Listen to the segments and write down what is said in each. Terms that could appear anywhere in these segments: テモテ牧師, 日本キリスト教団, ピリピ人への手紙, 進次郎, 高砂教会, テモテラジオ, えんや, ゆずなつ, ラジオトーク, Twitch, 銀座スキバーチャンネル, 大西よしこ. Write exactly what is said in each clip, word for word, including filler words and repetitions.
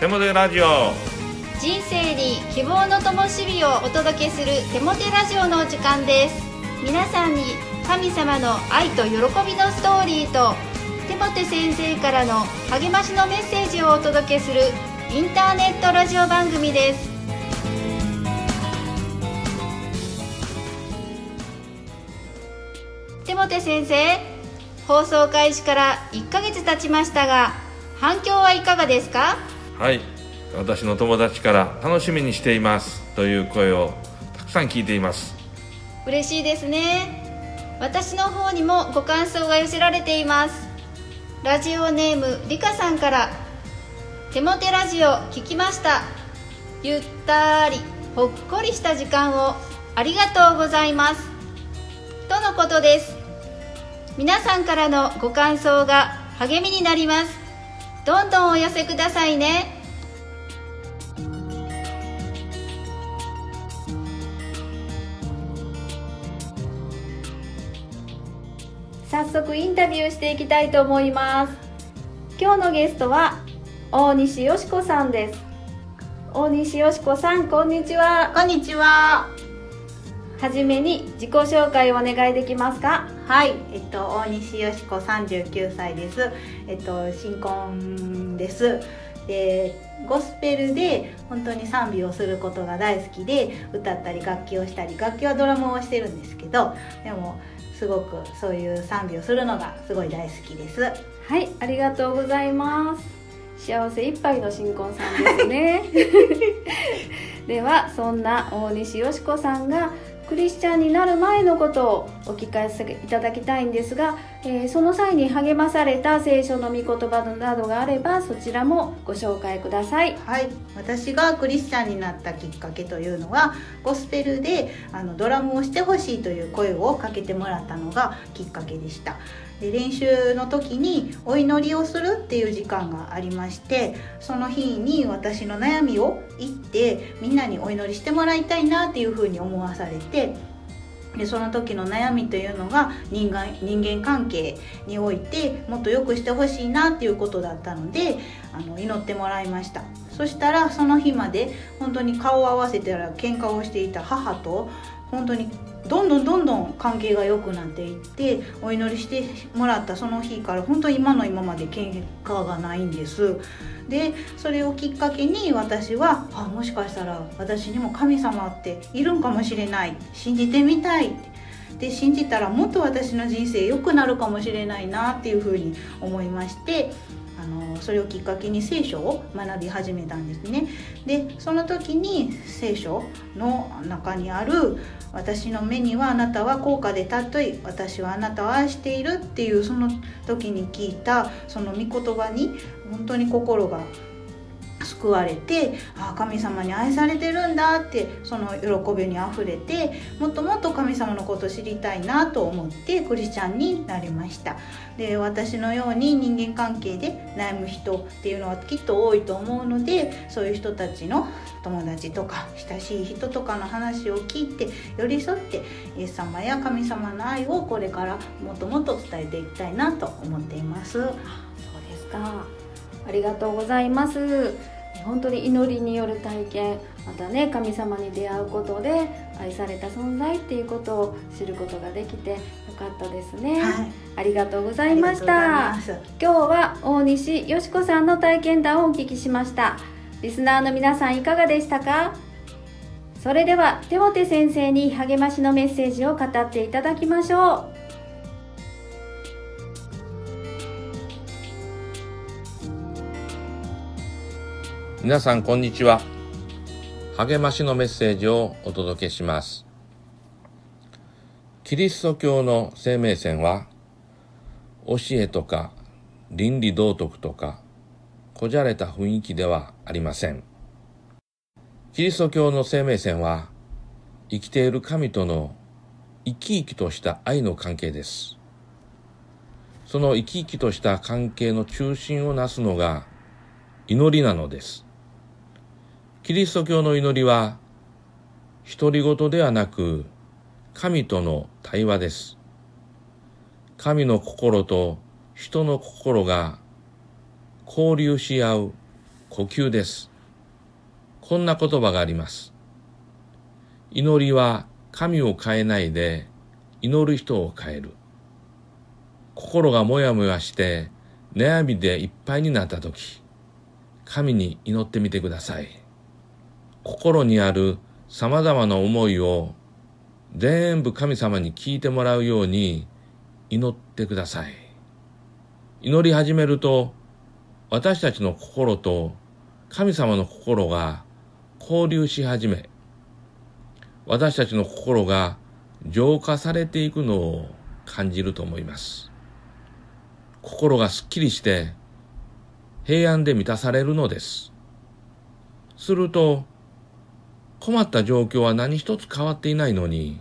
テモテラジオ、人生に希望の灯火をお届けするテモテラジオの時間です。皆さんに神様の愛と喜びのストーリーとテモテ先生からの励ましのメッセージをお届けするインターネットラジオ番組です。テモテ先生、放送開始からいっかげつ経ちましたが、反響はいかがですか？はい、私の友達から楽しみにしていますという声をたくさん聞いています。嬉しいですね。私の方にもご感想が寄せられています。ラジオネームリカさんから、テモテラジオ聞きました。ゆったりほっこりした時間をありがとうございますとのことです。皆さんからのご感想が励みになります。どんどんお寄せくださいね。早速インタビューしていきたいと思います。今日のゲストは大西よしこさんです。大西よしこさん、こんにちは。こんにちは。はじめに自己紹介をお願いできますか？はい、えっと、大西よしこさんじゅうきゅうさいです。えっと、新婚です。で、ゴスペルで本当に賛美をすることが大好きで、歌ったり楽器をしたり、楽器はドラムをしてるんですけど、でもすごくそういう賛美をするのがすごい大好きです。はい、ありがとうございます。幸せいっぱいの新婚さんですね。では、そんな大西よしこさんがクリスチャンになる前のことをお聞かせいただきたいんですが、えー、その際に励まされた聖書の御言葉などがあれば、そちらもご紹介ください。はい、私がクリスチャンになったきっかけというのは、ゴスペルであのドラムをしてほしいという声をかけてもらったのがきっかけでした。で、練習の時にお祈りをするっていう時間がありまして、その日に私の悩みを言ってみんなにお祈りしてもらいたいなっていうふうに思わされて、でその時の悩みというのが人間、人間関係においてもっと良くしてほしいなっていうことだったので、あの祈ってもらいました。そしたらその日まで本当に顔を合わせたら喧嘩をしていた母と本当にどんどんどんどん関係が良くなっていって、お祈りしてもらったその日から本当に今の今まで喧嘩がないんです。で、それをきっかけに私は、あ、もしかしたら私にも神様っているんかもしれない、信じてみたいで、信じたらもっと私の人生良くなるかもしれないなっていうふうに思いまして、あのそれをきっかけに聖書を学び始めたんですね。で、その時に聖書の中にある、私の目にはあなたは高価で尊い、私はあなたを愛しているっていう、その時に聞いたその御言葉に本当に心が救われて、ああ、神様に愛されてるんだって、その喜びにあふれて、もっともっと神様のことを知りたいなと思ってクリスチャンになりました。で、私のように人間関係で悩む人っていうのはきっと多いと思うので、そういう人たちの友達とか親しい人とかの話を聞いて寄り添って、イエス様や神様の愛をこれからもっともっと伝えていきたいなと思っています。そうですか。ありがとうございます。本当に祈りによる体験、またね、神様に出会うことで愛された存在っていうことを知ることができてよかったですね、はい、ありがとうございました。今日は大西よしこさんの体験談をお聞きしました。リスナーの皆さん、いかがでしたか？それではテモテ先生に励ましのメッセージを語っていただきましょう。皆さん、こんにちは。励ましのメッセージをお届けします。キリスト教の生命線は、教えとか倫理道徳とかこじゃれた雰囲気ではありません。キリスト教の生命線は、生きている神との生き生きとした愛の関係です。その生き生きとした関係の中心をなすのが祈りなのです。キリスト教の祈りは独り言ではなく、神との対話です。神の心と人の心が交流し合う呼吸です。こんな言葉があります。祈りは神を変えないで祈る人を変える。心がもやもやして悩みでいっぱいになったとき、神に祈ってみてください。心にある様々な思いを全部神様に聞いてもらうように祈ってください。祈り始めると、私たちの心と神様の心が交流し始め、私たちの心が浄化されていくのを感じると思います。心がすっきりして平安で満たされるのです。すると、困った状況は何一つ変わっていないのに、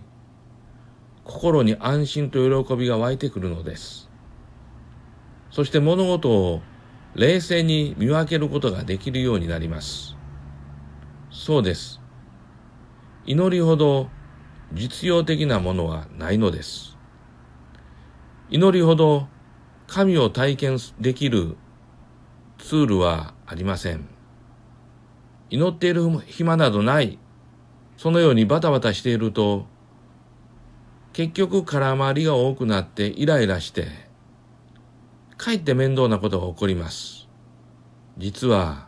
心に安心と喜びが湧いてくるのです。そして物事を冷静に見分けることができるようになります。そうです。祈りほど実用的なものはないのです。祈りほど神を体験できるツールはありません。祈っている暇などない。そのようにバタバタしていると、結局空回りが多くなってイライラして、かえって面倒なことが起こります。実は、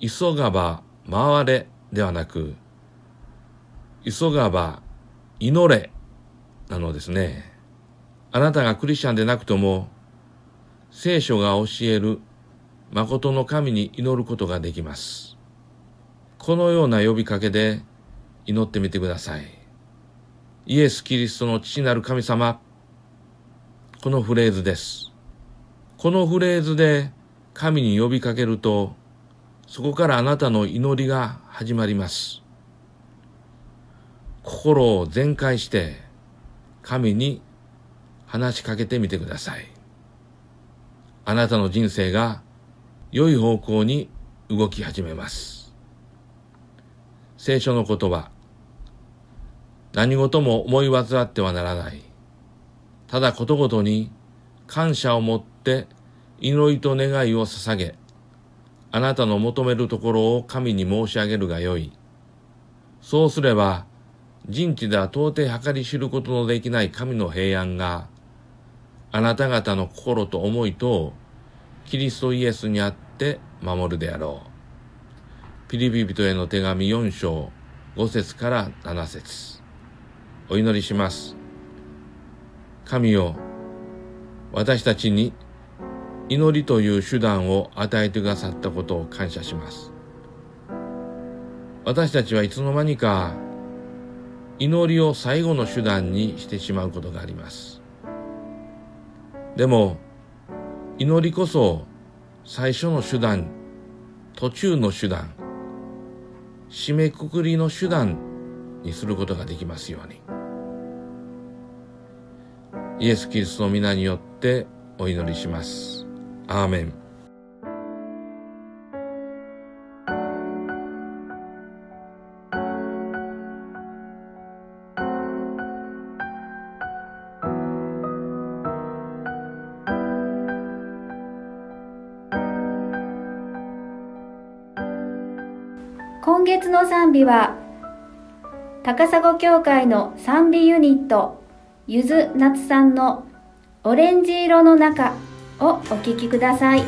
急がば回れではなく、急がば祈れなのですね。あなたがクリスチャンでなくとも、聖書が教える誠の神に祈ることができます。このような呼びかけで祈ってみてください。イエス・キリストの父なる神様、このフレーズです。このフレーズで神に呼びかけると、そこからあなたの祈りが始まります。心を全開して神に話しかけてみてください。あなたの人生が良い方向に動き始めます。聖書の言葉、何事も思い煩ってはならない。ただことごとに感謝を持って祈りと願いを捧げ、あなたの求めるところを神に申し上げるがよい。そうすれば、人知では到底計り知ることのできない神の平安が、あなた方の心と思いと、キリストイエスにあって守るであろう。ピリピ人への手紙よん章ご節からなな節。お祈りします。神よ、私たちに祈りという手段を与えてくださったことを感謝します。私たちはいつの間にか祈りを最後の手段にしてしまうことがあります。でも、祈りこそ最初の手段、途中の手段、締めくくりの手段にすることができますように。イエス・キリストの皆によってお祈りします。アーメン。今月の賛美は、高砂教会の賛美ユニット、ゆずなつさんのオレンジ色の中をお聴きください。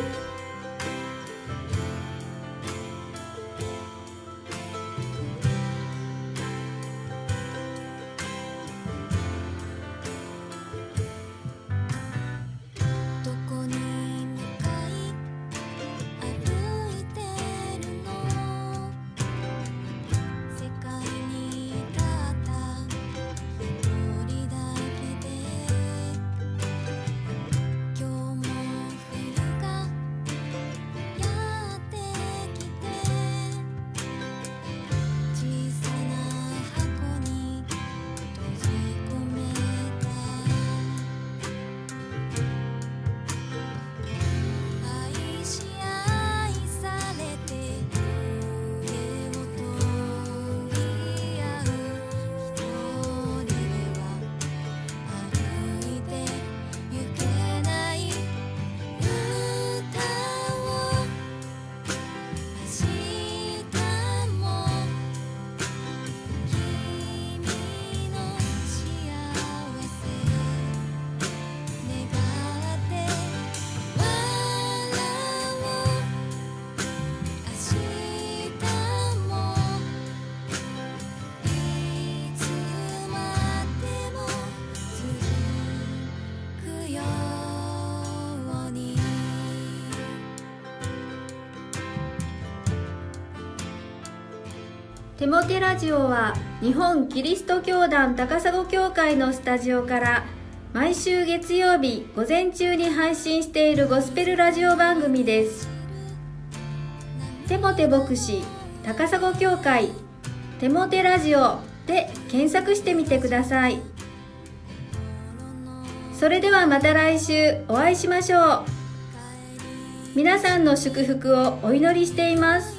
テモテラジオは日本キリスト教団高砂教会のスタジオから毎週月曜日午前中に配信しているゴスペルラジオ番組です。テモテ牧師高砂教会テモテラジオで検索してみてください。それではまた来週お会いしましょう。皆さんの祝福をお祈りしています。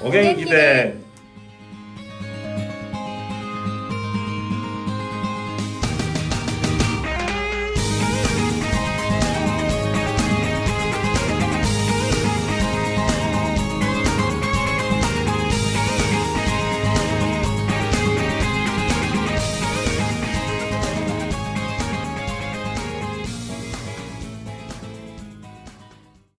お元気で。